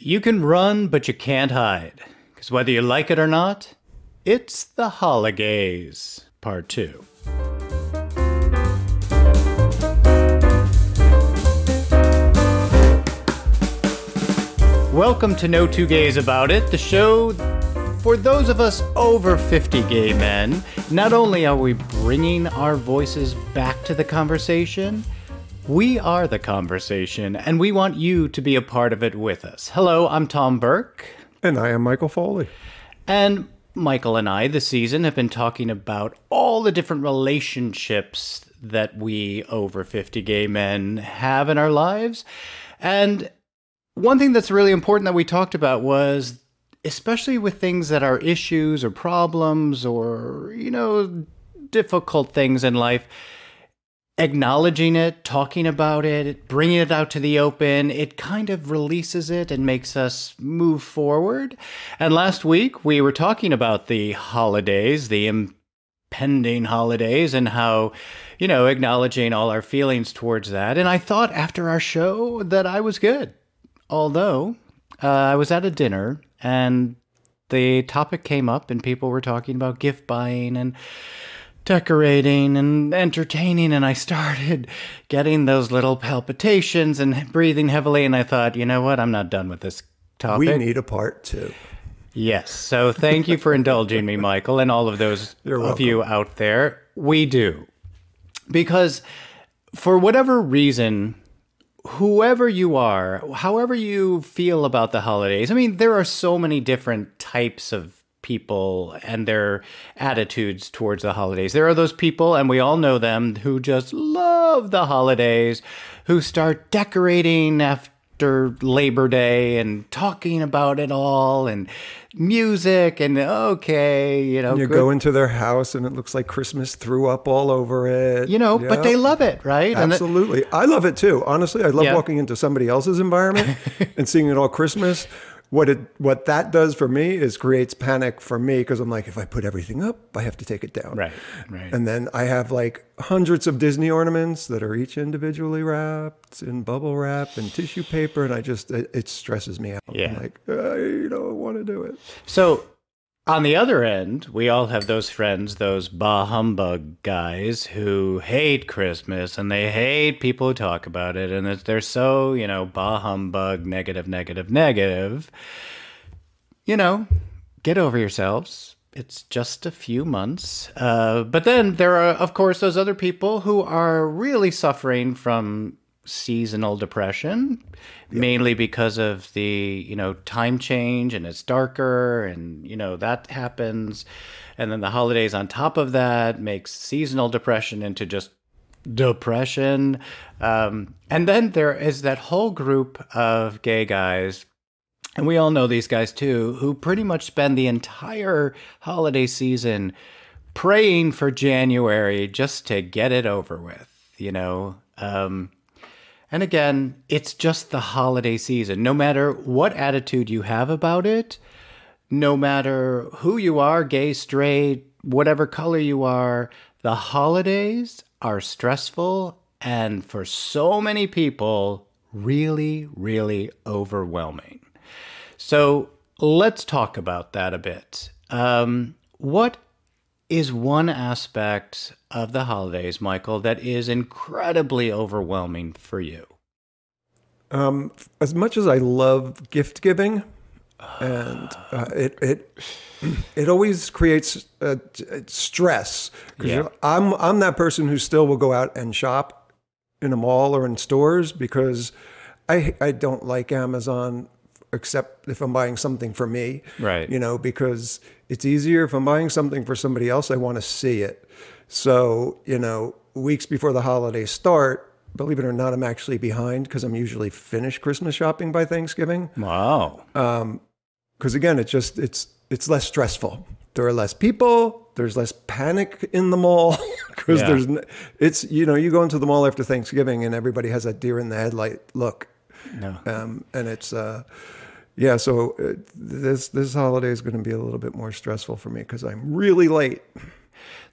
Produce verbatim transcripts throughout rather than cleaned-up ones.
You can run, but you can't hide. Because whether you like it or not, it's the Holigays, part two. Welcome to No Two Gays About It, the show for those of us over fifty gay men. Not only are we bringing our voices back to the conversation, we are the conversation, and we want you to be a part of it with us. Hello, I'm Tom Burke. And I am Michael Foley. And Michael and I, this season, have been talking about all the different relationships that we over fifty gay men have in our lives. And one thing that's really important that we talked about was, especially with things that are issues or problems or, you know, difficult things in life, acknowledging it, talking about it, bringing it out to the open, it kind of releases it and makes us move forward. And last week, we were talking about the holidays, the impending holidays, and how, you know, acknowledging all our feelings towards that. And I thought after our show that I was good. Although, uh, I was at a dinner, and the topic came up, and people were talking about gift buying and decorating and entertaining, and I started getting those little palpitations and breathing heavily, and I thought, you know what, I'm not done with this topic. We need a part two. Yes, so thank you for indulging me, Michael, and all of those of you out there. We do. Because for whatever reason, whoever you are, however you feel about the holidays, I mean, there are so many different types of people and their attitudes towards the holidays. There are those people, and we all know them, who just love the holidays, who start decorating after Labor Day and talking about it all and music and okay, you know. You good. Go into their house and it looks like Christmas threw up all over it. You know, yeah. But they love it, right? Absolutely. And that, I love it too. Honestly, I love yeah. walking into somebody else's environment and seeing it all Christmas. What it what that does for me is creates panic for me, because I'm like, if I put everything up, I have to take it down. Right, right. And then I have like hundreds of Disney ornaments that are each individually wrapped in bubble wrap and tissue paper, and I just, it, it stresses me out. Yeah. I'm like, I don't want to do it. So on the other end, we all have those friends, those bah humbug guys who hate Christmas, and they hate people who talk about it, and they're so, you know, bah humbug, negative, negative, negative. You know, get over yourselves. It's just a few months. Uh, but then there are, of course, those other people who are really suffering from seasonal depression, yep. mainly because of the, you know, time change, and it's darker, and, you know, that happens. And then the holidays on top of that makes seasonal depression into just depression. Um, and then there is that whole group of gay guys, and we all know these guys too, who pretty much spend the entire holiday season praying for January just to get it over with, you know. Um, And again, it's just the holiday season. No matter what attitude you have about it, no matter who you are, gay, straight, whatever color you are, the holidays are stressful and for so many people, really, really overwhelming. So let's talk about that a bit. Um, what is one aspect of the holidays, Michael, that is incredibly overwhelming for you? Um, as much as I love gift giving, uh, and uh, it it it always creates uh, stress. Yeah. You know, I'm I'm that person who still will go out and shop in a mall or in stores, because I I don't like Amazon, except if I'm buying something for me, right? You know, because it's easier. If I'm buying something for somebody else, I want to see it. So, you know, weeks before the holidays start, believe it or not, I'm actually behind, because I'm usually finished Christmas shopping by Thanksgiving. Wow. Um, because again, it's just, it's, it's less stressful. There are less people. There's less panic in the mall, because yeah. there's, it's, you know, you go into the mall after Thanksgiving and everybody has that deer in the headlight look. No. Um, and it's, uh, yeah, so it, this this holiday is going to be a little bit more stressful for me, because I'm really late.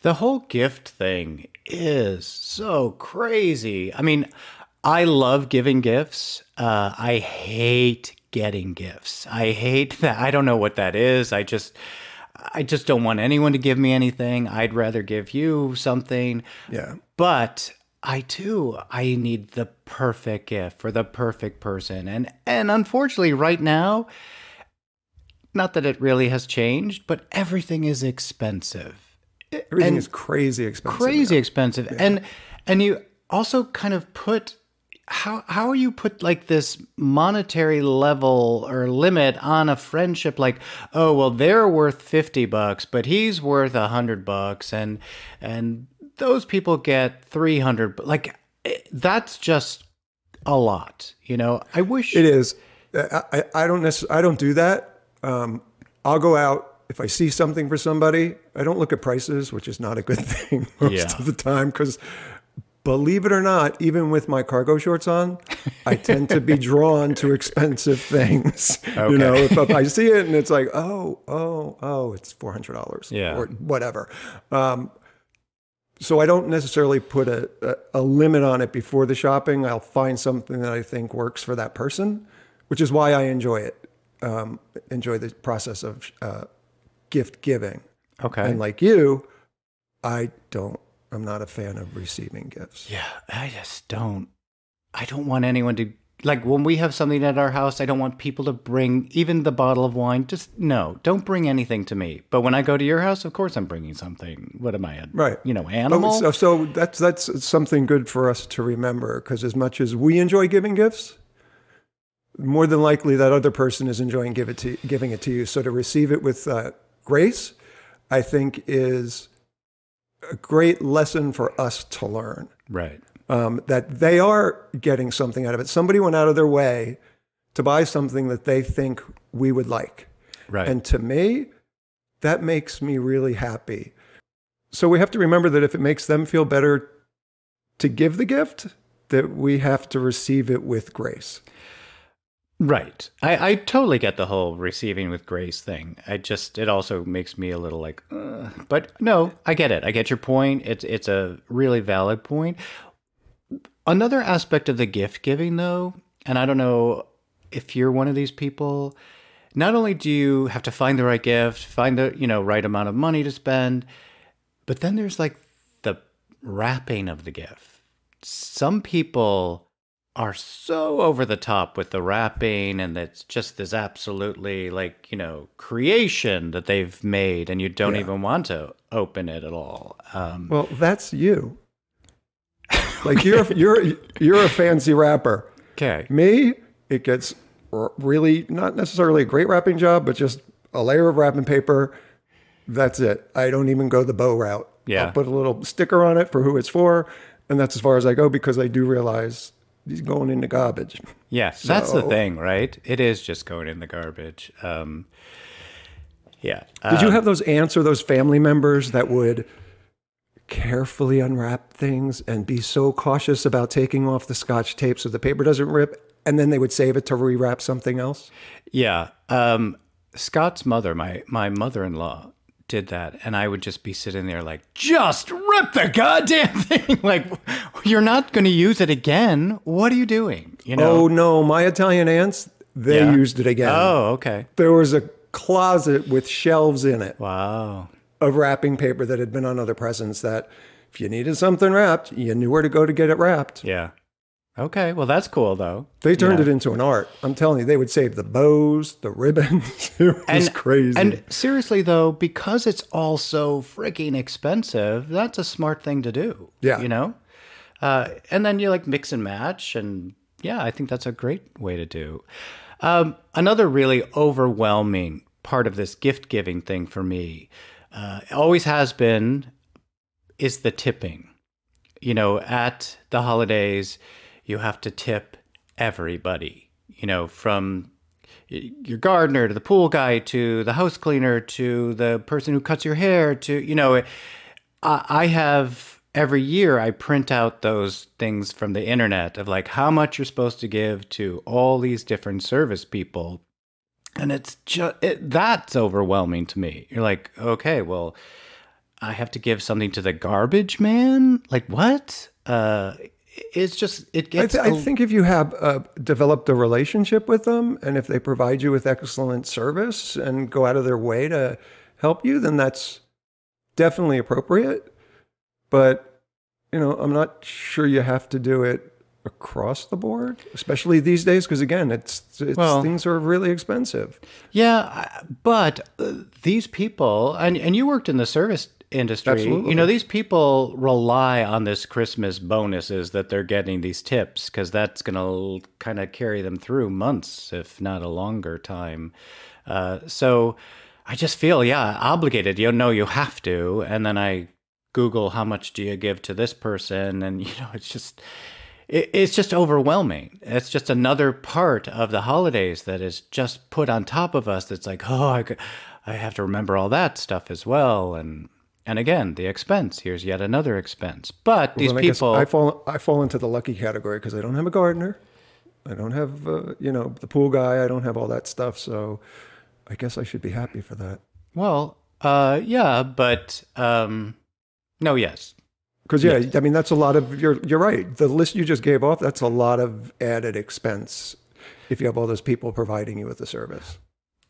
The whole gift thing is so crazy. I mean, I love giving gifts. Uh, I hate getting gifts. I hate that. I don't know what that is. I just... I just don't want anyone to give me anything. I'd rather give you something. Yeah. But I too, I need the perfect gift for the perfect person. And and unfortunately right now, not that it really has changed, but everything is expensive. Everything and is crazy expensive. Crazy yeah. expensive. Yeah. And and you also kind of put How how are you put like this monetary level or limit on a friendship? Like, oh well, they're worth fifty bucks, but he's worth a hundred bucks, and and those people get three hundred. Like, that's just a lot, you know. I wish it is. I I don't necessarily I don't do that. Um, I'll go out. If I see something for somebody, I don't look at prices, which is not a good thing most yeah. of the time, because. Believe it or not, even with my cargo shorts on, I tend to be drawn to expensive things. Okay. You know, if, if I see it and it's like, oh, oh, oh, it's four hundred dollars yeah. or whatever. Um, so I don't necessarily put a, a, a limit on it before the shopping. I'll find something that I think works for that person, which is why I enjoy it. Um, enjoy the process of uh, gift giving. Okay. And like you, I don't. I'm not a fan of receiving gifts. Yeah, I just don't. I don't want anyone to, like when we have something at our house, I don't want people to bring even the bottle of wine. Just no, don't bring anything to me. But when I go to your house, of course I'm bringing something. What am I, a, right. you know, animal? So, so that's that's something good for us to remember, because as much as we enjoy giving gifts, more than likely that other person is enjoying give it to, giving it to you. So to receive it with uh, grace, I think is... a great lesson for us to learn, right? Um, that they are getting something out of it. Somebody went out of their way to buy something that they think we would like, right? And to me, that makes me really happy. So we have to remember that if it makes them feel better to give the gift, that we have to receive it with grace. Right. I, I totally get the whole receiving with grace thing. I just, it also makes me a little like, uh, but no, I get it. I get your point. It's, it's a really valid point. Another aspect of the gift giving though, and I don't know if you're one of these people, not only do you have to find the right gift, find the, you know, right amount of money to spend, but then there's like the wrapping of the gift. Some people are so over the top with the wrapping, and it's just this absolutely like, you know, creation that they've made, and you don't yeah. even want to open it at all. Um, well, that's you. Like okay. you're you're you're a fancy wrapper. Okay. Me, it gets really not necessarily a great wrapping job, but just a layer of wrapping paper. That's it. I don't even go the bow route. Yeah. I'll put a little sticker on it for who it's for, and that's as far as I go, because I do realize he's going in the garbage. Yeah, so that's the thing, right? It is just going in the garbage. Um, yeah. Did um, you have those aunts or those family members that would carefully unwrap things and be so cautious about taking off the Scotch tape so the paper doesn't rip, and then they would save it to rewrap something else? Yeah. Um, Scott's mother, my, my mother-in-law, did that, and I would just be sitting there like, just rip the goddamn thing. Like, you're not going to use it again. What are you doing? You know? Oh, no. My Italian aunts, they yeah. used it again. Oh, okay. There was a closet with shelves in it. Wow. Of wrapping paper that had been on other presents, that if you needed something wrapped, you knew where to go to get it wrapped. Yeah. Okay. Well, that's cool, though. They turned yeah. it into an art. I'm telling you, they would save the bows, the ribbons. It was and, crazy. And seriously, though, because it's all so freaking expensive, that's a smart thing to do. Yeah. You know? Uh, and then you like mix and match. And yeah, I think that's a great way to do. Um, another really overwhelming part of this gift giving thing for me, uh, always has been, is the tipping. You know, at the holidays, you have to tip everybody, you know, from your gardener to the pool guy to the house cleaner to the person who cuts your hair to, you know, I have every year I print out those things from the internet of like how much you're supposed to give to all these different service people. And it's just, it, that's overwhelming to me. You're like, okay, well, I have to give something to the garbage man? Like what? Uh it's just, it gets... I, th- I a, think if you have uh, developed a relationship with them, and if they provide you with excellent service and go out of their way to help you, then that's definitely appropriate. But, you know, I'm not sure you have to do it across the board, especially these days, because again, it's, it's well, things are really expensive. Yeah, but these people, and, and you worked in the service industry. Absolutely. You know, these people rely on this Christmas bonuses that they're getting, these tips, because that's going to kind of carry them through months, if not a longer time. Uh, so I just feel, yeah, obligated. You know, you have to. And then I Google, how much do you give to this person? And, you know, it's just... It's just overwhelming. It's just another part of the holidays that is just put on top of us. That's like, oh, I, could, I have to remember all that stuff as well. And and again, the expense. Here's yet another expense. But these well, people, I, I fall I fall into the lucky category because I don't have a gardener. I don't have uh, you know the pool guy. I don't have all that stuff. So I guess I should be happy for that. Well, uh, yeah, but um, no, yes. Because, yeah, yes. I mean, that's a lot of, you're you're right. The list you just gave off, that's a lot of added expense if you have all those people providing you with the service.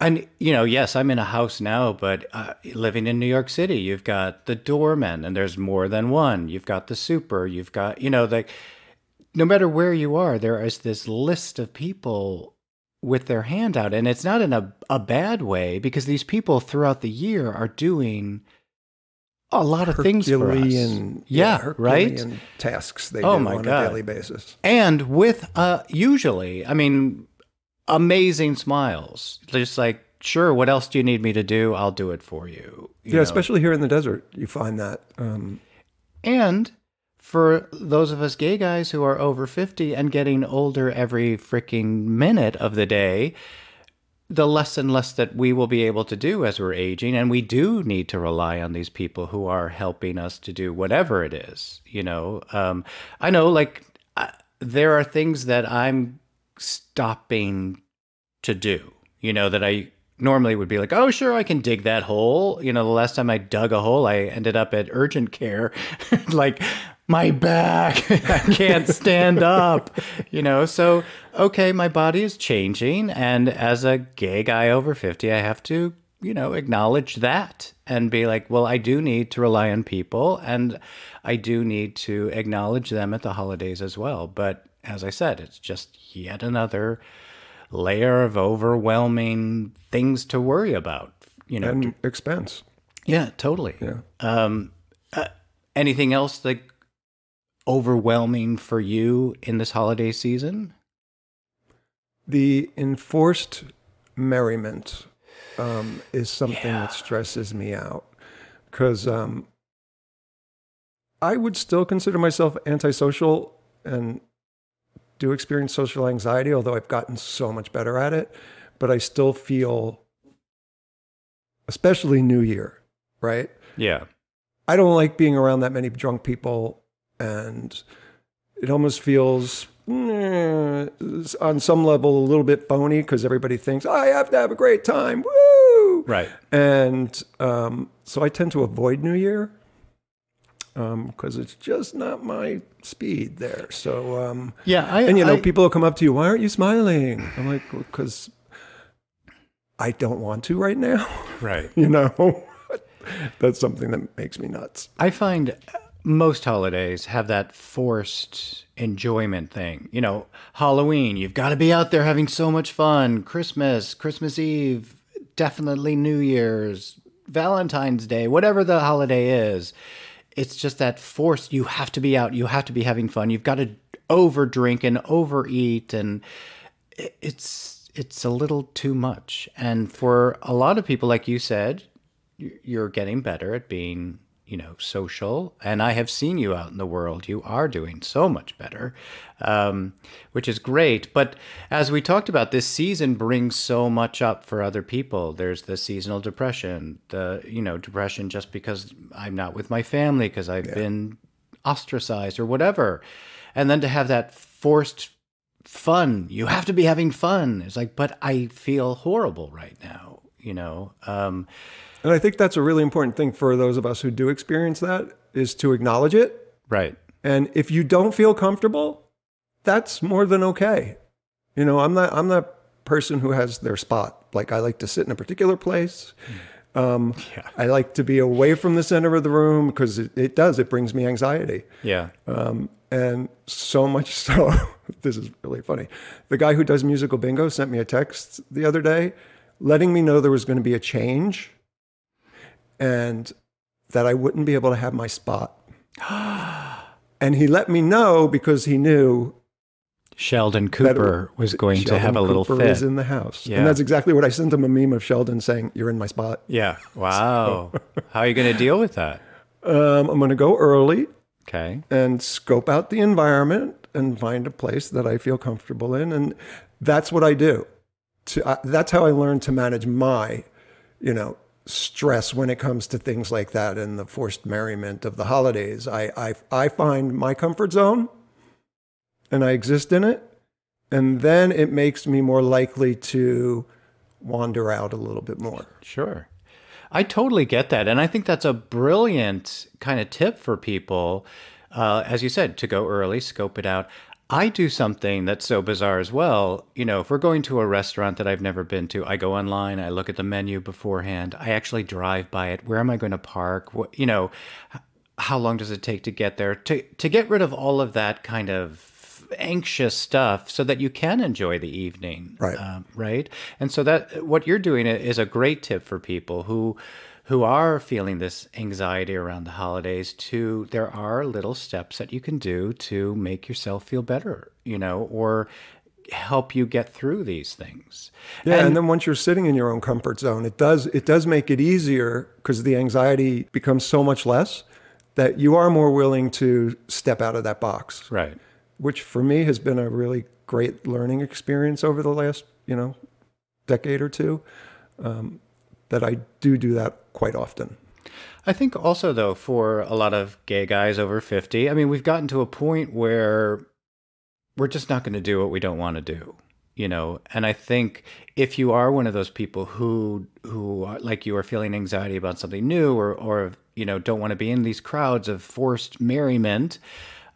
And, you know, yes, I'm in a house now, but uh, living in New York City, you've got the doorman, and there's more than one. You've got the super. You've got, you know, like, no matter where you are, there is this list of people with their hand out. And it's not in a, a bad way, because these people throughout the year are doing a lot of Herculean, things for us. Yeah, yeah right? Tasks they oh do on God. a daily basis. And with, uh, usually, I mean, amazing smiles. Just like, sure, what else do you need me to do? I'll do it for you. you yeah, know? Especially here in the desert, you find that. Um, and for those of us gay guys who are over fifty and getting older every freaking minute of the day, the less and less that we will be able to do as we're aging. And we do need to rely on these people who are helping us to do whatever it is, you know. Um, I know, like, I, there are things that I'm stopping to do, you know, that I normally would be like, oh, sure, I can dig that hole. You know, the last time I dug a hole, I ended up at urgent care, like, my back, I can't stand up, you know. So, okay, my body is changing. And as a gay guy over fifty, I have to, you know, acknowledge that and be like, well, I do need to rely on people, and I do need to acknowledge them at the holidays as well. But as I said, it's just yet another layer of overwhelming things to worry about, you know. And expense. Yeah, totally. Yeah. Um, uh, anything else that overwhelming for you in this holiday season? The enforced merriment um, is something yeah. that stresses me out, because um, I would still consider myself antisocial and do experience social anxiety, although I've gotten so much better at it. But I still feel, especially New Year, right? Yeah. I don't like being around that many drunk people. And it almost feels, mm, on some level, a little bit phony, because everybody thinks, I have to have a great time, woo! Right. And um, so I tend to avoid New Year, because um, it's just not my speed there. So, um, yeah, I, and you know, I, people will come up to you, why aren't you smiling? I'm like, because well, I don't want to right now. Right. You know, that's something that makes me nuts. I find... most holidays have that forced enjoyment thing. You know, Halloween, you've got to be out there having so much fun. Christmas, Christmas Eve, definitely New Year's, Valentine's Day, whatever the holiday is. It's just that forced, you have to be out, you have to be having fun. You've got to overdrink and overeat, and it's it's a little too much. And for a lot of people, like you said, you're getting better at being... you know, social. And I have seen you out in the world. You are doing so much better, um, which is great. But as we talked about, this season brings so much up for other people. There's the seasonal depression, the, you know, depression just because I'm not with my family, because I've yeah. been ostracized or whatever. And then to have that forced fun, you have to be having fun. It's like, but I feel horrible right now, you know. Um, And I think that's a really important thing for those of us who do experience that, is to acknowledge it. Right. And if you don't feel comfortable, that's more than okay. You know, I'm not, I'm not person who has their spot. Like, I like to sit in a particular place. Um, yeah. I like to be away from the center of the room because it, it does, it brings me anxiety. Yeah. Um, and so much so, this is really funny. The guy who does musical bingo sent me a text the other day letting me know there was going to be a change and that I wouldn't be able to have my spot. And he let me know because he knew Sheldon Cooper was going Sheldon to have a little Cooper fit. Sheldon Cooper is in the house. Yeah. And that's exactly what I sent him, a meme of Sheldon saying, "You're in my spot." Yeah. Wow. So. How are you going to deal with that? Um, I'm going to go early. Okay. And scope out the environment and find a place that I feel comfortable in. And that's what I do. To, uh, that's how I learned to manage my, you know, stress when it comes to things like that and the forced merriment of the holidays. I I, I find my comfort zone. And I exist in it, and then it makes me more likely to wander out a little bit more. Sure. I totally get that, and I think that's a brilliant kind of tip for people, uh, as you said, to go early, scope it out. I do something that's so bizarre as well. You know, if we're going to a restaurant that I've never been to, I go online, I look at the menu beforehand, I actually drive by it. Where am I going to park? What, you know, how long does it take to get there? To, to get rid of all of that kind of anxious stuff so that you can enjoy the evening. Right. Um, right. And so that what you're doing is a great tip for people who, who are feeling this anxiety around the holidays to, there are little steps that you can do to make yourself feel better, you know, or help you get through these things. Yeah. And, and then once you're sitting in your own comfort zone, it does, it does make it easier because the anxiety becomes so much less that you are more willing to step out of that box. Right. Which for me has been a really great learning experience over the last, you know, decade or two, um, that I do do that quite often. I think also, though, for a lot of gay guys over fifty, I mean, we've gotten to a point where we're just not going to do what we don't want to do, you know. And I think if you are one of those people who, who like you are feeling anxiety about something new or, or you know, don't want to be in these crowds of forced merriment,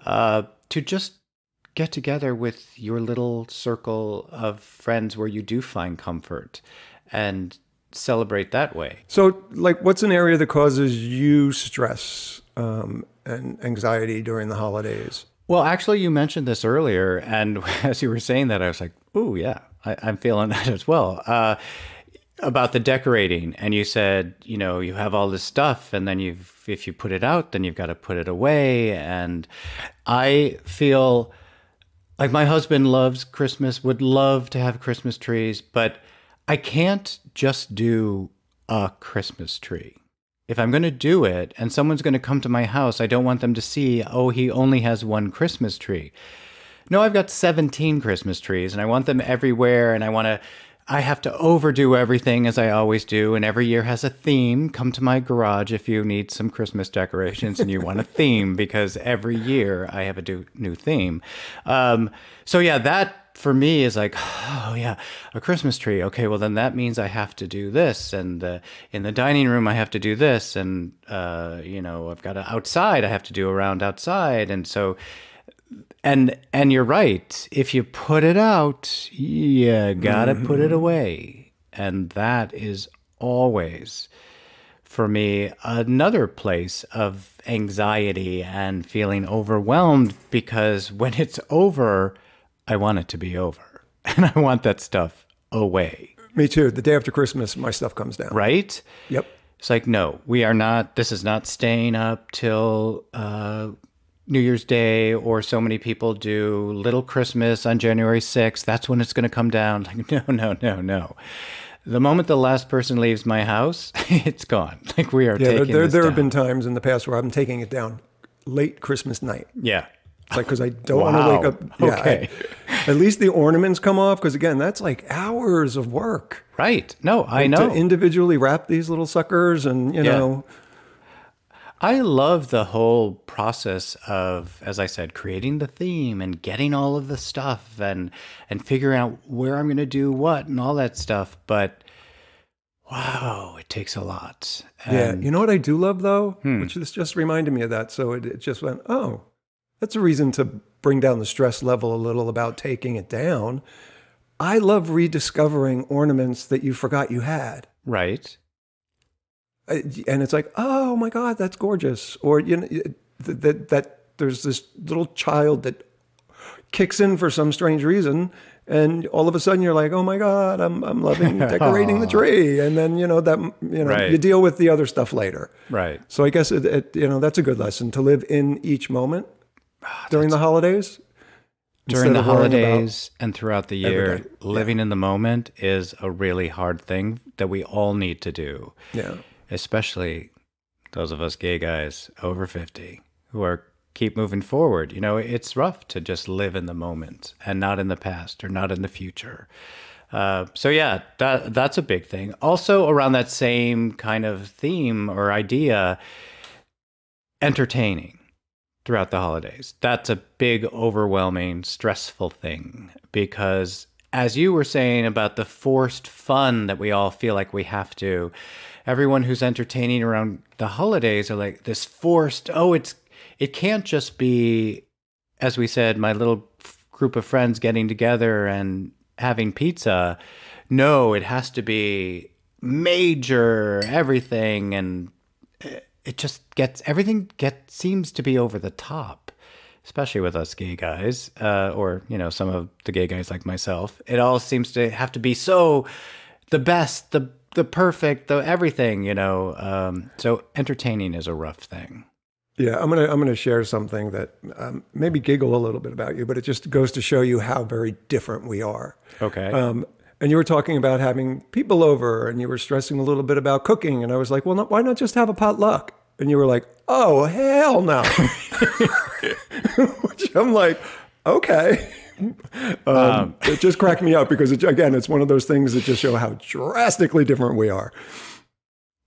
uh, to just get together with your little circle of friends where you do find comfort and celebrate that way. So, like, what's an area that causes you stress um, and anxiety during the holidays? Well, actually, you mentioned this earlier, and as you were saying that, I was like, ooh, yeah, I, I'm feeling that as well. Uh, about the decorating, and you said, you know, you have all this stuff, and then you've, if you put it out, then you've got to put it away, and I feel... Like, my husband loves Christmas, would love to have Christmas trees, but I can't just do a Christmas tree. If I'm going to do it and someone's going to come to my house, I don't want them to see, oh, he only has one Christmas tree. No, I've got seventeen Christmas trees and I want them everywhere and I want to, I have to overdo everything as I always do, and every year has a theme. Come to my garage if you need some Christmas decorations and you want a theme, because every year I have a do- new theme. Um, so yeah, that for me is like, oh yeah, a Christmas tree. Okay, well then that means I have to do this, and uh, in the dining room I have to do this, and uh, you know, I've got to outside. I have to do a round outside, and so. And and you're right. If you put it out, you gotta mm-hmm. put it away. And that is always, for me, another place of anxiety and feeling overwhelmed because when it's over, I want it to be over. And I want that stuff away. Me too. The day after Christmas, my stuff comes down. Right? Yep. It's like, no, we are not, this is not staying up till... Uh, New Year's Day, or so many people do Little Christmas on January sixth. That's when it's going to come down. Like, no, no, no, no. The moment the last person leaves my house, it's gone. Like, we are yeah, taking there, this there down. Have been times in the past where I'm taking it down late Christmas night. Yeah. It's like, because I don't wow. want to wake up. Yeah, okay. I, at least the ornaments come off, because again, that's like hours of work. Right. No, I like, know. To individually wrap these little suckers and, you yeah. know... I love the whole process of, as I said, creating the theme and getting all of the stuff and and figuring out where I'm going to do what and all that stuff. But wow, it takes a lot. And yeah. You know what I do love, though? Hmm. Which this just reminded me of that. So it, it just went, oh, That's a reason to bring down the stress level a little about taking it down. I love rediscovering ornaments that you forgot you had. Right. And it's like, oh my God, that's gorgeous. Or, you know, that, that, that there's this little child that kicks in for some strange reason. And all of a sudden you're like, oh my God, I'm I'm loving decorating the tree. And then, you know, that, you know, right. you deal with the other stuff later. Right. So I guess it, it you know, that's a good lesson to live in each moment oh, during the holidays. During the holidays and throughout the year, living yeah. in the moment is a really hard thing that we all need to do. Yeah. Especially those of us gay guys over fifty who are keep moving forward. You know, it's rough to just live in the moment and not in the past or not in the future. Uh, so yeah, that, that's a big thing. Also around that same kind of theme or idea, entertaining throughout the holidays. That's a big, overwhelming, stressful thing because as you were saying about the forced fun that we all feel like we have to, everyone who's entertaining around the holidays are like this forced, oh, it's it can't just be, as we said, my little f- group of friends getting together and having pizza. No, it has to be major everything, and it just gets everything gets seems to be over the top, especially with us gay guys, uh, or you know, some of the gay guys like myself. It all seems to have to be so the best, the the perfect, the everything. You know, um, so entertaining is a rough thing. Yeah, I'm gonna I'm gonna share something that um, maybe giggle a little bit about you, but it just goes to show you how very different we are. Okay. Um, and you were talking about having people over, and you were stressing a little bit about cooking, and I was like, well, no, why not just have a potluck? And you were like, oh hell no, which I'm like, okay. Um, um. It just cracked me up because it, again, it's one of those things that just show how drastically different we are.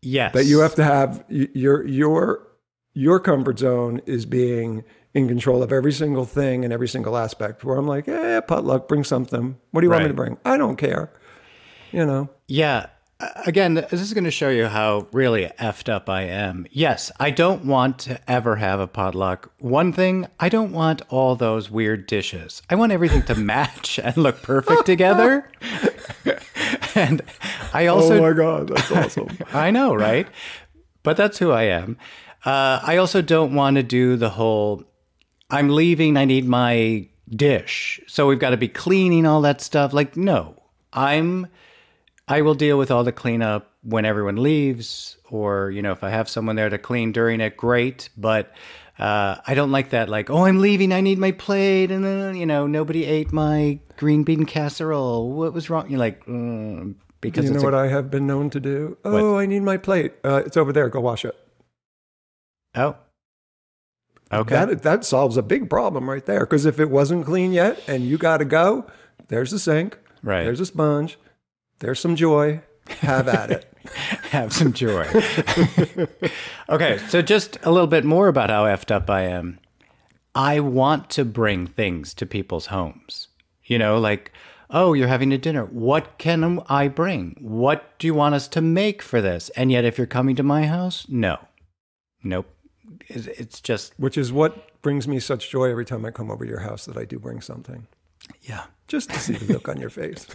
Yes. That you have to have your your. Your comfort zone is being in control of every single thing and every single aspect where I'm like, eh, potluck, bring something. What do you right. want me to bring? I don't care. You know? Yeah. Again, this is going to show you how really effed up I am. Yes, I don't want to ever have a potluck. One thing, I don't want all those weird dishes. I want everything to match and look perfect together. And I also... Oh my God, that's awesome. I know, right? But that's who I am. Uh, I also don't want to do the whole, I'm leaving, I need my dish. So we've got to be cleaning all that stuff. Like, no, I'm, I will deal with all the cleanup when everyone leaves or, you know, if I have someone there to clean during it, great. But uh, I don't like that. Like, oh, I'm leaving, I need my plate. And then, you know, nobody ate my green bean casserole. What was wrong? You're like, mm, because you know what a- I have been known to do? Oh, what? I need my plate. Uh, it's over there. Go wash it. Oh, okay. That that solves a big problem right there. Because if it wasn't clean yet and you got to go, there's the sink. Right. There's a sponge. There's some joy. Have at it. Have some joy. Okay. So just a little bit more about how effed up I am. I want to bring things to people's homes. You know, like, oh, you're having a dinner. What can I bring? What do you want us to make for this? And yet if you're coming to my house, no. Nope. It's just... Which is what brings me such joy every time I come over to your house that I do bring something. Yeah. Just to see the look on your face.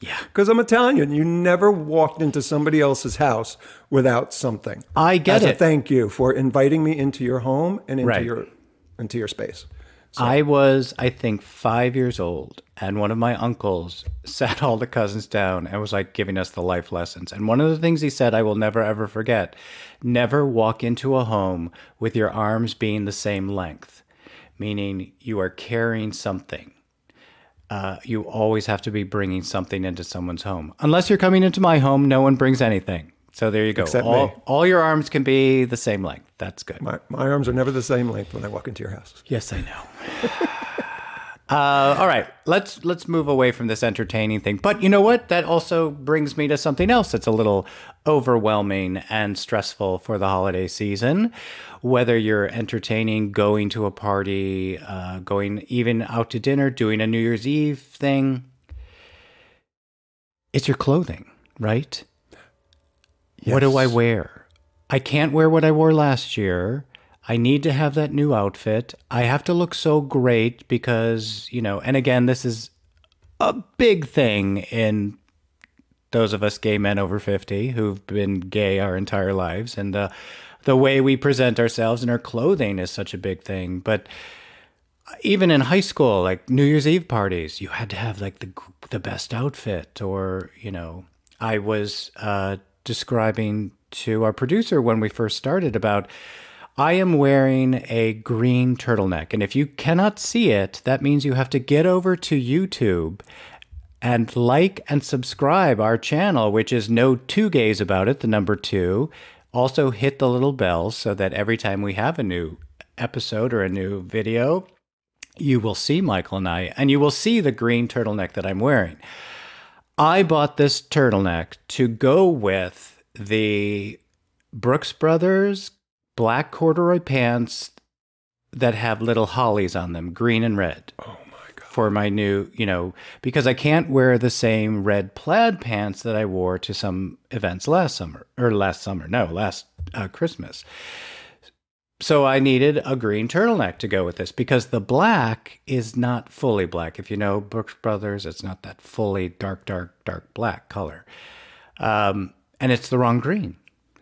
Yeah. Because I'm Italian. You never walked into somebody else's house without something. I get as it. As a thank you for inviting me into your home and into right. your into your space. So. I was, I think, five years old, and one of my uncles sat all the cousins down and was like giving us the life lessons. And one of the things he said I will never, ever forget, never walk into a home with your arms being the same length, meaning you are carrying something. Uh, you always have to be bringing something into someone's home. Unless you're coming into my home, no one brings anything. So there you go. Except all, me. All your arms can be the same length. That's good. My, my arms are never the same length when I walk into your house. Yes, I know. uh, all right, let's let's move away from this entertaining thing. But you know what? That also brings me to something else that's a little overwhelming and stressful for the holiday season. Whether you're entertaining, going to a party, uh, going even out to dinner, doing a New Year's Eve thing, it's your clothing, right? Yes. What do I wear? I can't wear what I wore last year. I need to have that new outfit. I have to look so great because, you know, and again, this is a big thing in those of us gay men over fifty who've been gay our entire lives. And the, the way we present ourselves and our clothing is such a big thing. But even in high school, like New Year's Eve parties, you had to have like the the best outfit. Or, you know, I was uh, describing to our producer when we first started about I am wearing a green turtleneck. And if you cannot see it, that means you have to get over to YouTube and like and subscribe our channel, which is No Two Gays About It, the number two. Also hit the little bell so that every time we have a new episode or a new video, you will see Michael and I, and you will see the green turtleneck that I'm wearing. I bought this turtleneck to go with the Brooks Brothers black corduroy pants that have little hollies on them, green and red. Oh my God. For my new, you know, because I can't wear the same red plaid pants that I wore to some events last summer, or last summer, no, last uh, Christmas. So I needed a green turtleneck to go with this because the black is not fully black. If you know Brooks Brothers, it's not that fully dark, dark, dark black color. Um, and it's the wrong green.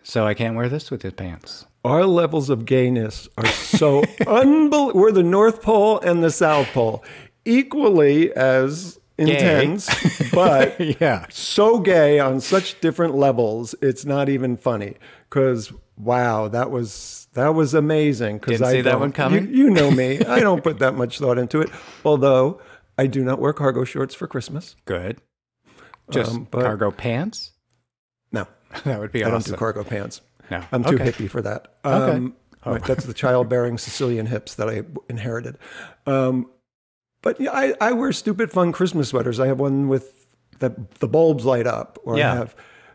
So I can't wear this with his pants. Our levels of gayness are so unbelievable. We're the North Pole and the South Pole. Equally as intense, but yeah, so gay on such different levels, it's not even funny. Because, wow, that was that was amazing. Didn't I see that one coming? You, you know me. I don't put that much thought into it. Although, I do not wear cargo shorts for Christmas. Good. Just um, cargo pants? No. That would be awesome. I don't do cargo pants. No. I'm too okay. hippie for that. Um, okay. oh. right, that's the childbearing Sicilian hips that I inherited. Um, but yeah, I, I wear stupid fun Christmas sweaters. I have one with the, the bulbs light up. Or yeah. I have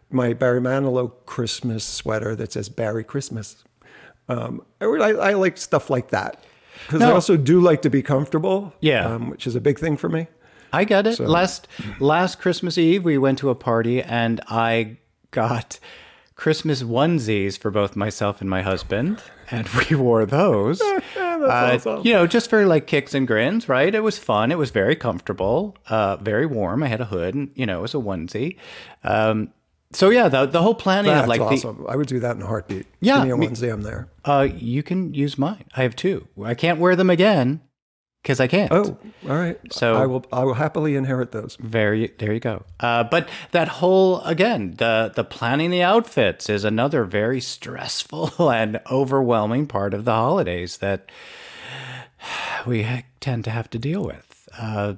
my Barry Manilow Christmas sweater that says Barry Christmas. Um, I, I, I like stuff like that. Because no. I also do like to be comfortable, yeah. um, which is a big thing for me. I get it. So. Last Last Christmas Eve, we went to a party and I got Christmas onesies for both myself and my husband, and we wore those. uh, awesome. You know, just for like kicks and grins, right? It was fun. It was very comfortable, uh, very warm. I had a hood, and you know, it was a onesie. Um, so yeah, the, the whole planning That's of like awesome. The, I would do that in a heartbeat. Yeah, give me a me, onesie, I'm there. Uh, you can use mine. I have two. I can't wear them again because I can't. Oh, all right. So I will. I will happily inherit those. Very. There you go. Uh, but that whole again, the the planning the outfits is another very stressful and overwhelming part of the holidays that we ha- tend to have to deal with. Uh,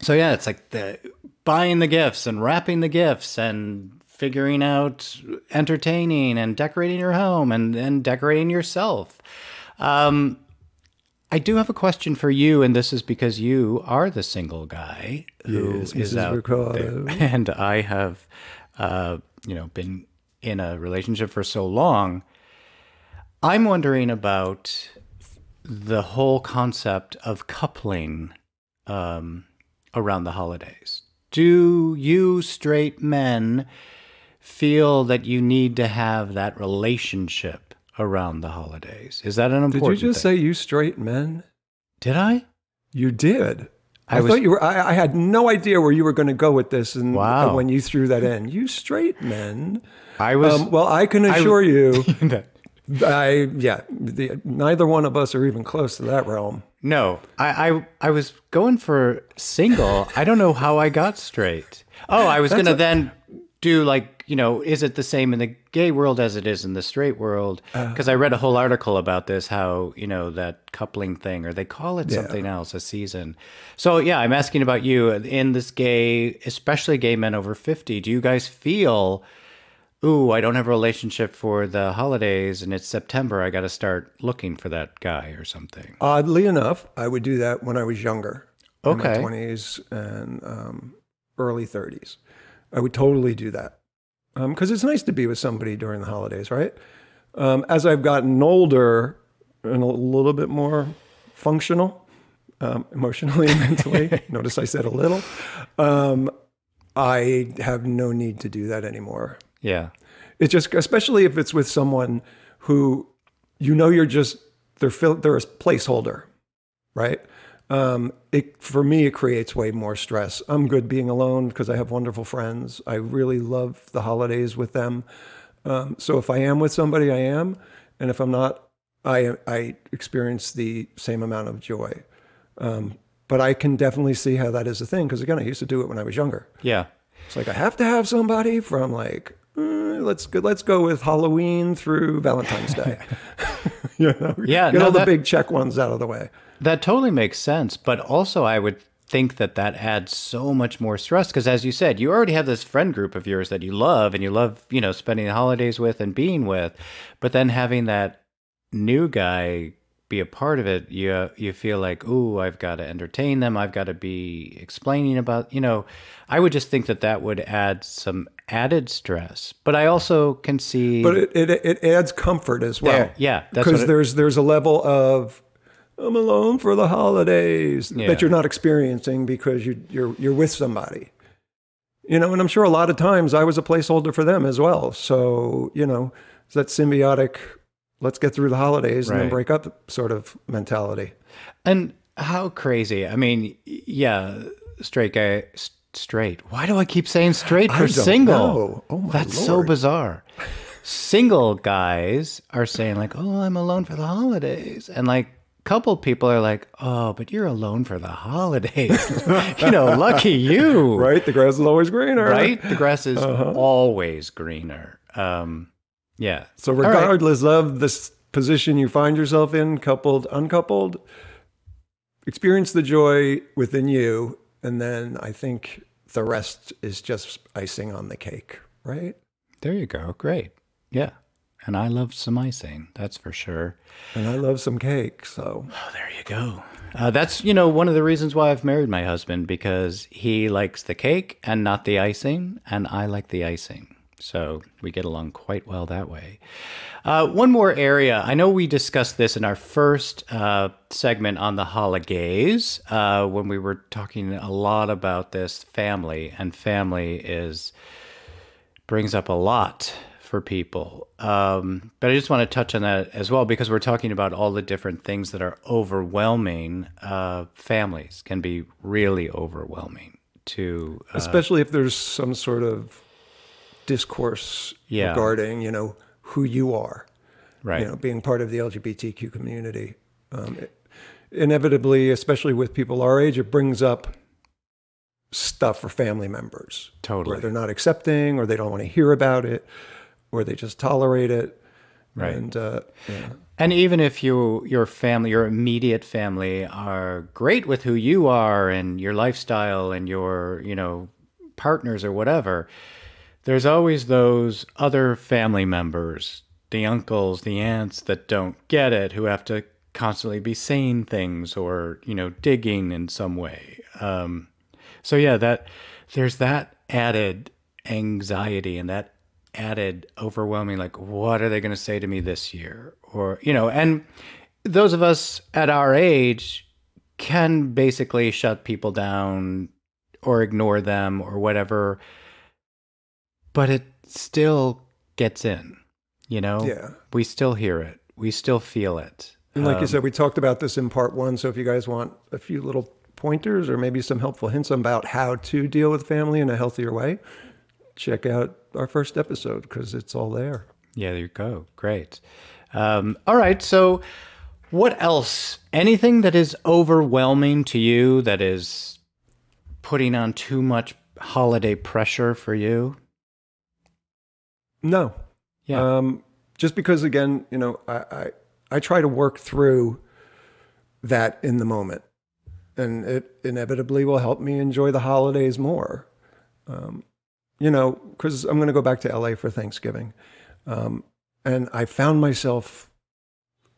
so yeah, it's like the buying the gifts and wrapping the gifts and figuring out entertaining and decorating your home and then decorating yourself. Um, I do have a question for you, and this is because you are the single guy who yes, is Missus out Ricardo. There. And I have, uh, you know, been in a relationship for so long. I'm wondering about the whole concept of coupling um, around the holidays. Do you straight men feel that you need to have that relationship around the holidays? Is that an important Did you just thing? Say you straight men? Did I? You did. I, I was, thought you were, I, I had no idea where you were going to go with this. And wow. when you threw that in, you straight men. I was, um, well, I can assure I, you that I, yeah, the, neither one of us are even close to that realm. No, I, I, I was going for single. I don't know how I got straight. Oh, I was going to then do like, you know, is it the same in the gay world as it is in the straight world? Because uh, I read a whole article about this, how, you know, that coupling thing, or they call it yeah. something else, a season. So, yeah, I'm asking about you. In this gay, especially gay men over fifty, do you guys feel, ooh, I don't have a relationship for the holidays, and it's September, I got to start looking for that guy or something? Oddly enough, I would do that when I was younger. Okay. In my twenties and um, early thirties. I would totally do that. Because um, it's nice to be with somebody during the holidays, right? Um, as I've gotten older and a little bit more functional, um, emotionally and mentally, notice I said a little, um, I have no need to do that anymore. Yeah. It's just, especially if it's with someone who, you know, you're just they're fill, they're a placeholder, right? Um, it, for me, it creates way more stress. I'm good being alone because I have wonderful friends. I really love the holidays with them. Um, so if I am with somebody, I am. And if I'm not, I, I experience the same amount of joy. Um, but I can definitely see how that is a thing. Because again, I used to do it when I was younger. Yeah. It's like, I have to have somebody from like, mm, let's go, let's go with Halloween through Valentine's Day. You know? Yeah. Get no, all that, the big check ones out of the way. That totally makes sense. But also I would think that that adds so much more stress because, as you said, you already have this friend group of yours that you love and you love, you know, spending the holidays with and being with, but then having that new guy be a part of it, you you feel like, ooh, I've got to entertain them. I've got to be explaining about, you know, I would just think that that would add some added stress. But I also can see... But it it, it adds comfort as well. There, yeah. Because there's, there's a level of, I'm alone for the holidays yeah. that you're not experiencing because you, you're you're with somebody. You know, and I'm sure a lot of times I was a placeholder for them as well. So, you know, it's that symbiotic... let's get through the holidays and right. then break up sort of mentality. And how crazy. I mean, yeah, straight guy, s- straight. Why do I keep saying straight for single? Know. Oh my That's Lord. So bizarre. Single guys are saying like, oh, I'm alone for the holidays. And like couple people are like, oh, but you're alone for the holidays. You know, lucky you. Right? The grass is always greener. Right? The grass is uh-huh. always greener. Um Yeah. So regardless right. of this position you find yourself in, coupled, uncoupled, experience the joy within you. And then I think the rest is just icing on the cake, right? There you go. Great. Yeah. And I love some icing, that's for sure. And I love some cake, so. Oh, there you go. Uh, that's, you know, one of the reasons why I've married my husband, because he likes the cake and not the icing, and I like the icing. So we get along quite well that way. Uh, one more area. I know we discussed this in our first uh, segment on the holidays uh, when we were talking a lot about this family, and family is brings up a lot for people. Um, but I just want to touch on that as well because we're talking about all the different things that are overwhelming. Uh, families can be really overwhelming to... Uh, Especially if there's some sort of discourse yeah. regarding, you know, who you are, right? You know, being part of the L G B T Q community. Um, it, inevitably, especially with people our age, it brings up stuff for family members. Totally. Where they're not accepting, or they don't want to hear about it, or they just tolerate it. Right. And, uh, yeah. and even if you, your family, your immediate family are great with who you are and your lifestyle and your, you know, partners or whatever, there's always those other family members, the uncles, the aunts that don't get it, who have to constantly be saying things or, you know, digging in some way. Um, so yeah, that there's that added anxiety and that added overwhelming, like, what are they going to say to me this year? Or, you know, and those of us at our age can basically shut people down or ignore them or whatever. But it still gets in, you know? Yeah. We still hear it. We still feel it. And like um, you said, we talked about this in part one. So if you guys want a few little pointers or maybe some helpful hints about how to deal with family in a healthier way, check out our first episode because it's all there. Yeah, there you go. Great. Um, all right. So what else? Anything that is overwhelming to you that is putting on too much holiday pressure for you? No. Yeah. Um, just because, again, you know, I, I, I try to work through that in the moment, and it inevitably will help me enjoy the holidays more. Um, you know, because I'm going to go back to L A for Thanksgiving. Um, and I found myself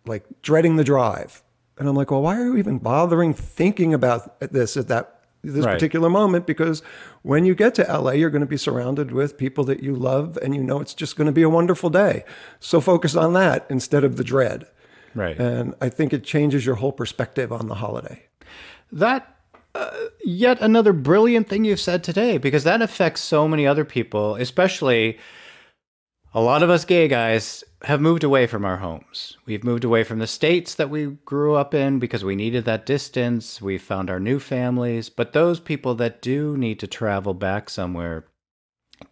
like dreading the drive. And I'm like, well, why are you even bothering thinking about this at that this right. particular moment, because when you get to L A, you're going to be surrounded with people that you love, and you know it's just going to be a wonderful day. So focus on that instead of the dread. Right. And I think it changes your whole perspective on the holiday. That, uh, yet another brilliant thing you've said today, because that affects so many other people, especially a lot of us gay guys have moved away from our homes. We've moved away from the states that we grew up in because we needed that distance. We've found our new families. But those people that do need to travel back somewhere,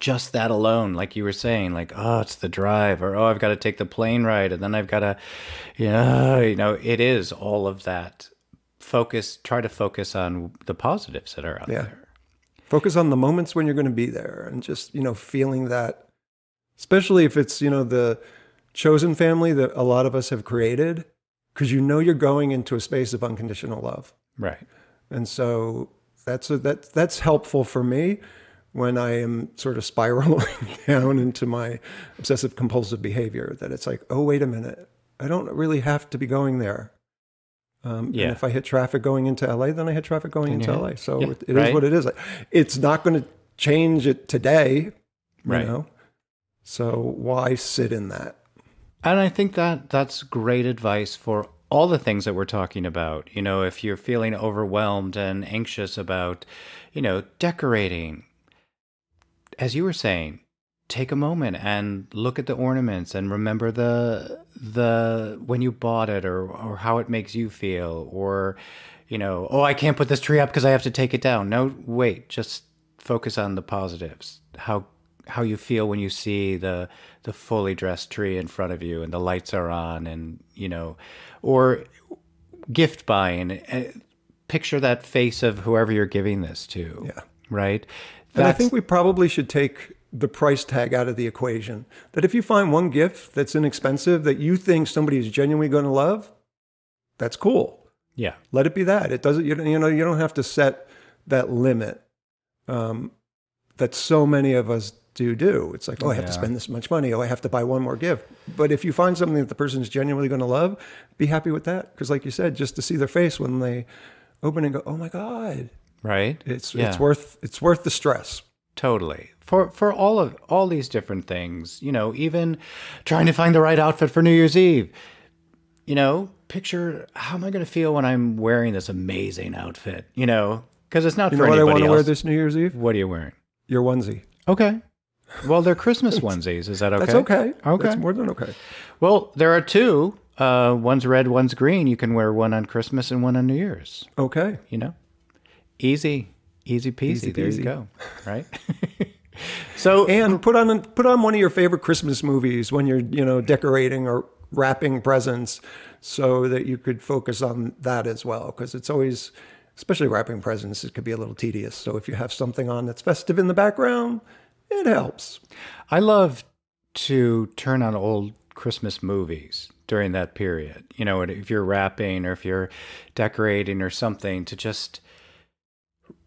just that alone, like you were saying, like, oh, it's the drive, or, oh, I've got to take the plane ride, and then I've got to, you know, you know, it is all of that. Focus, try to focus on the positives that are out yeah. there. Focus on the moments when you're going to be there and just, you know, feeling that, especially if it's, you know, the chosen family that a lot of us have created, because you know you're going into a space of unconditional love. Right. And so that's a, that, that's helpful for me when I am sort of spiraling down into my obsessive compulsive behavior, that it's like, oh, wait a minute, I don't really have to be going there. Um, yeah. And if I hit traffic going into L A, then I hit traffic going into L A. So yeah, it, it right. is what it is. It's not going to change it today, right. you know? So why sit in that? And I think that that's great advice for all the things that we're talking about. You know, if you're feeling overwhelmed and anxious about, you know, decorating, as you were saying, take a moment and look at the ornaments and remember the the when you bought it, or, or how it makes you feel, or, you know, oh, I can't put this tree up because I have to take it down. No, wait, just focus on the positives. How how you feel when you see the the fully dressed tree in front of you and the lights are on, and, you know, or gift buying. Picture that face of whoever you're giving this to. Yeah. Right? That's, and I think we probably should take the price tag out of the equation. That if you find one gift that's inexpensive that you think somebody is genuinely going to love, that's cool. Yeah. Let it be that. It doesn't, you know, you don't have to set that limit um, that so many of us do do. It's like, oh, I have yeah. to spend this much money. Oh, I have to buy one more gift. But if you find something that the person is genuinely going to love, be happy with that. Because like you said, just to see their face when they open and go, oh my God. Right. It's yeah. it's worth it's worth the stress. Totally. For for all of all these different things, you know, even trying to find the right outfit for New Year's Eve. You know, picture, how am I going to feel when I'm wearing this amazing outfit? You know, because it's not you for anybody else. What I want to wear this New Year's Eve? What are you wearing? Your onesie. Okay. Well, they're Christmas onesies. Is that okay? That's okay. Okay. That's more than okay. Well, there are two. Uh, one's red, one's green. You can wear one on Christmas and one on New Year's. Okay. You know, easy, easy peasy. Easy peasy. There you go. Right. So and put on put on one of your favorite Christmas movies when you're, you know, decorating or wrapping presents, so that you could focus on that as well, because it's always, especially wrapping presents, it could be a little tedious. So if you have something on that's festive in the background, it helps. I love to turn on old Christmas movies during that period. You know, if you're wrapping or if you're decorating or something, to just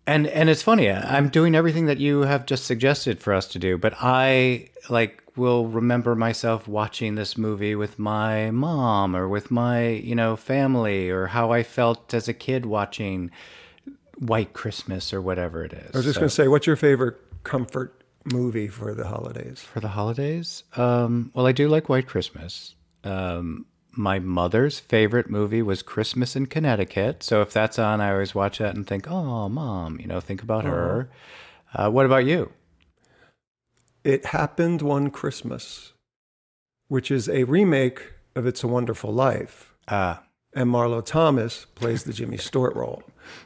And and it's funny, I'm doing everything that you have just suggested for us to do, but I like will remember myself watching this movie with my mom or with my, you know, family, or how I felt as a kid watching White Christmas or whatever it is. I was just so. going to say, what's your favorite comfort movie for the holidays? For the holidays? Um, well, I do like White Christmas. Um My mother's favorite movie was Christmas in Connecticut. So if that's on, I always watch that and think, oh, Mom, you know, think about uh-huh. her. Uh, what about you? It Happened One Christmas, which is a remake of It's a Wonderful Life. Uh, and Marlo Thomas plays the Jimmy Stewart role.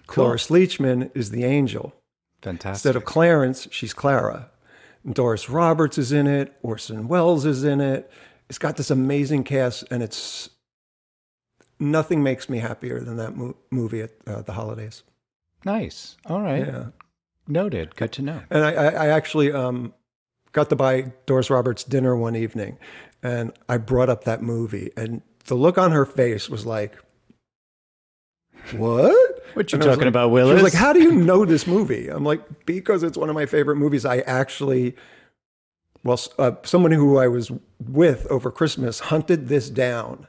Cool. Cloris Leachman is the angel. Fantastic. Instead of Clarence, she's Clara. Doris Roberts is in it. Orson Welles is in it. It's got this amazing cast, and it's nothing makes me happier than that mo- movie at uh, the holidays. Nice. All right. Yeah. Noted. Good to know. And I, I actually um, got to buy Doris Roberts dinner one evening, and I brought up that movie, and the look on her face was like, what? What you and talking like, about, Willis? She was like, how do you know this movie? I'm like, because it's one of my favorite movies. I actually... Well, uh, someone who I was with over Christmas hunted this down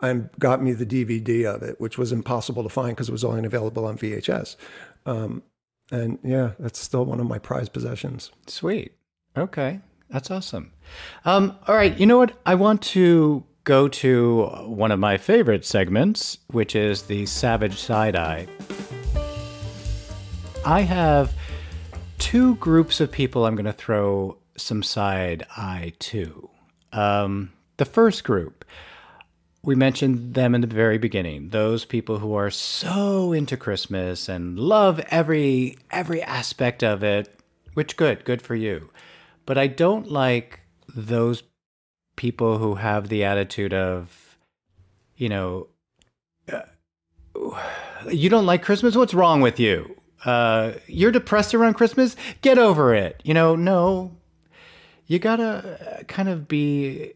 and got me the D V D of it, which was impossible to find because it was only available on V H S. Um, and yeah, that's still one of my prized possessions. Sweet. Okay. That's awesome. Um, all right. You know what? I want to go to one of my favorite segments, which is the Savage Side-Eye. I have two groups of people I'm going to throw some side eye too. Um, The first group, we mentioned them in the very beginning, those people who are so into Christmas and love every every aspect of it, which good, good for you. But I don't like those people who have the attitude of, you know, uh, you don't like Christmas? What's wrong with you? Uh, you're depressed around Christmas? Get over it. You know, no, you gotta kind of be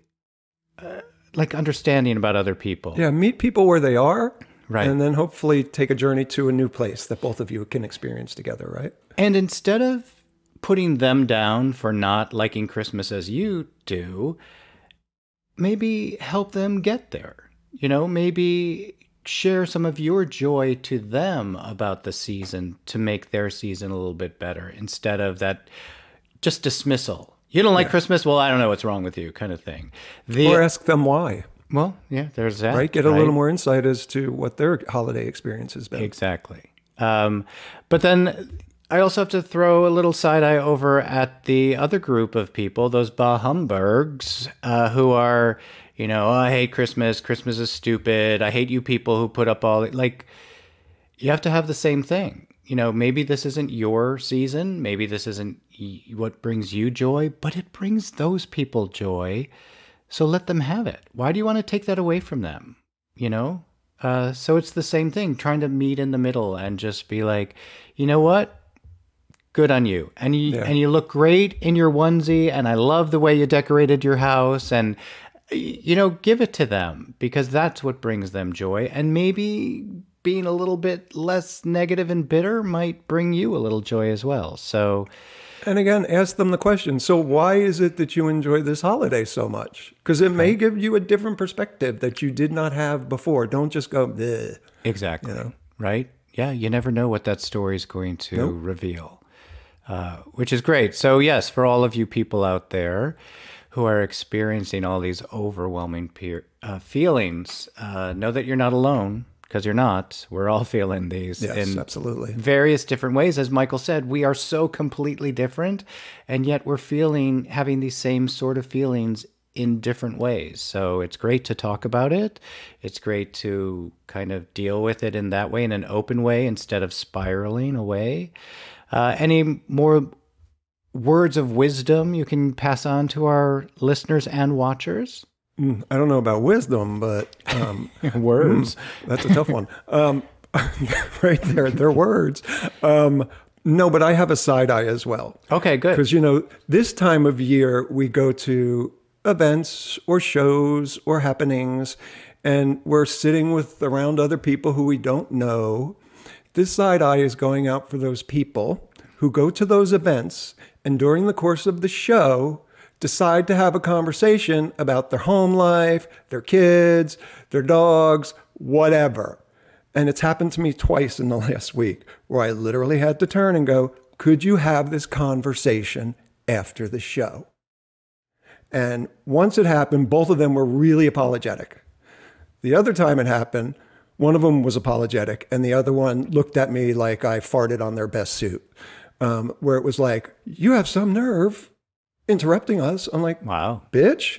uh, like understanding about other people. Yeah, meet people where they are. Right. And then hopefully take a journey to a new place that both of you can experience together, right? And instead of putting them down for not liking Christmas as you do, maybe help them get there. You know, maybe share some of your joy to them about the season to make their season a little bit better, instead of that just dismissal. You don't like yeah. Christmas? Well, I don't know what's wrong with you kind of thing. The, or ask them why. Well, yeah, there's that. Right? Get a right? little more insight as to what their holiday experience has been. Exactly. Um, but then I also have to throw a little side eye over at the other group of people, those bah humbugs, uh, who are, you know, oh, I hate Christmas. Christmas is stupid. I hate you people who put up all the, like, you have to have the same thing. You know, maybe this isn't your season. Maybe this isn't what brings you joy, but it brings those people joy. So let them have it. Why do you want to take that away from them? You know? Uh, so it's the same thing, trying to meet in the middle and just be like, you know what? Good on you. And you, yeah. and you look great in your onesie. And I love the way you decorated your house. And, you know, give it to them, because that's what brings them joy. And maybe being a little bit less negative and bitter might bring you a little joy as well. So, and again, ask them the question. So why is it that you enjoy this holiday so much? Because it may give you a different perspective that you did not have before. Don't just go, bleh. Exactly. You know? Right? Yeah. You never know what that story is going to nope. reveal. Uh, which is great. So yes, for all of you people out there who are experiencing all these overwhelming peer, uh, feelings, uh, know that you're not alone, because you're not. We're all feeling these yes, in absolutely. various different ways. As Michael said, we are so completely different, and yet we're feeling, having these same sort of feelings in different ways. So it's great to talk about it. It's great to kind of deal with it in that way, in an open way, instead of spiraling away. Uh, any more words of wisdom you can pass on to our listeners and watchers? Mm, I don't know about wisdom, but um, words. Mm, that's a tough one. Um, right there, they're words. Um, no, but I have a side eye as well. Okay, good. Because, you know, this time of year, we go to events or shows or happenings, and we're sitting with around other people who we don't know. This side eye is going out for those people who go to those events and during the course of the show decide to have a conversation about their home life, their kids, their dogs, whatever. And it's happened to me twice in the last week where I literally had to turn and go, could you have this conversation after the show? And once it happened, both of them were really apologetic. The other time it happened, one of them was apologetic, and the other one looked at me like I farted on their best suit, um, where it was like, you have some nerve interrupting us. I'm like, wow, bitch,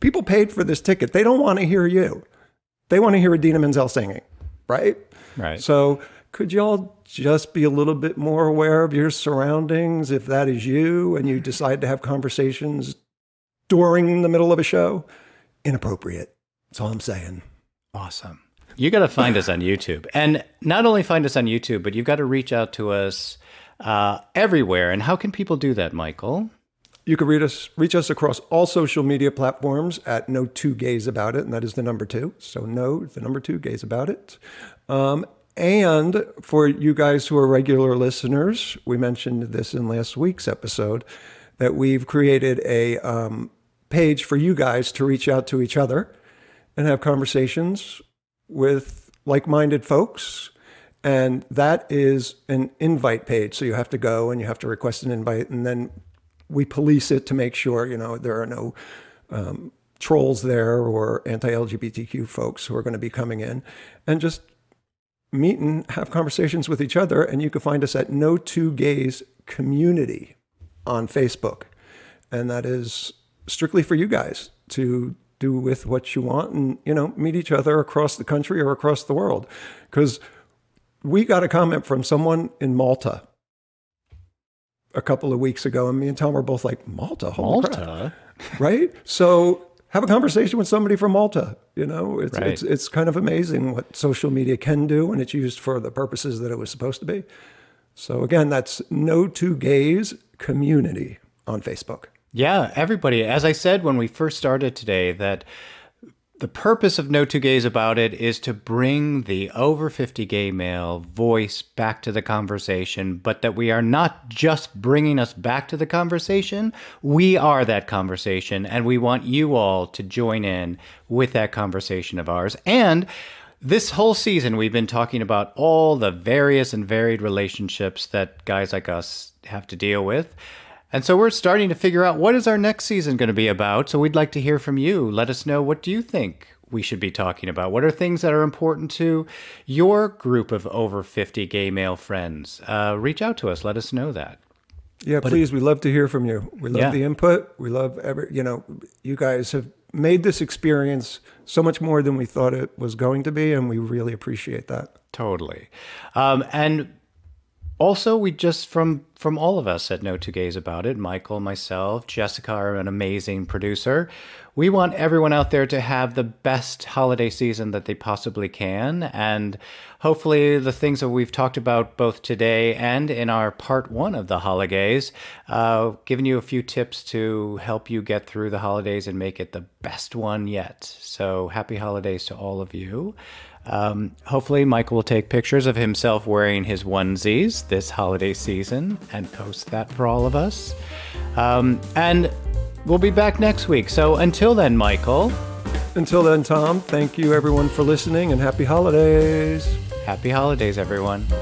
people paid for this ticket. They don't want to hear you. They want to hear Adina Menzel singing, right? Right. So could y'all just be a little bit more aware of your surroundings if that is you and you decide to have conversations during the middle of a show? Inappropriate. That's all I'm saying. Awesome. You got to find us on YouTube, and not only find us on YouTube, but you've got to reach out to us uh, everywhere. And how can people do that, Michael? You can read us, reach us across all social media platforms at No Two Gays About It, and that is the number two. So no, the number two gays about it. Um, and for you guys who are regular listeners, we mentioned this in last week's episode that we've created a um, page for you guys to reach out to each other and have conversations with like-minded folks. And that is an invite page. So you have to go and you have to request an invite. And then we police it to make sure, you know, there are no um, trolls there or anti-L G B T Q folks who are going to be coming in. And just meet and have conversations with each other. And you can find us at No Two Gays Community on Facebook. And that is strictly for you guys to do with what you want and, you know, meet each other across the country or across the world. Because we got a comment from someone in Malta a couple of weeks ago, and me and Tom were both like, Malta? Holy Malta? Crap. Right? So have a conversation with somebody from Malta. You know, it's, right. it's it's kind of amazing what social media can do when it's used for the purposes that it was supposed to be. So again, that's No Two Gays Community on Facebook. Yeah, everybody. As I said when we first started today, that the purpose of No Two Gays About It is to bring the over fifty gay male voice back to the conversation, but that we are not just bringing us back to the conversation. We are that conversation, and we want you all to join in with that conversation of ours. And this whole season, we've been talking about all the various and varied relationships that guys like us have to deal with. And so we're starting to figure out, what is our next season going to be about? So we'd like to hear from you. Let us know, what do you think we should be talking about? What are things that are important to your group of over fifty gay male friends? Uh, reach out to us. Let us know that. Yeah, but please. It, we love to hear from you. We love yeah. the input. We love every, you know, you guys have made this experience so much more than we thought it was going to be. And we really appreciate that. Totally. Um, and Also, we just, from from all of us at No Two Gays About It, Michael, myself, Jessica, our an amazing producer, we want everyone out there to have the best holiday season that they possibly can. And hopefully the things that we've talked about both today and in our part one of the holidays, uh, giving you a few tips to help you get through the holidays and make it the best one yet. So happy holidays to all of you. Um, hopefully Michael will take pictures of himself wearing his onesies this holiday season and post that for all of us. Um, and we'll be back next week. So until then, Michael. Until then, Tom, thank you everyone for listening, and happy holidays. Happy holidays, everyone.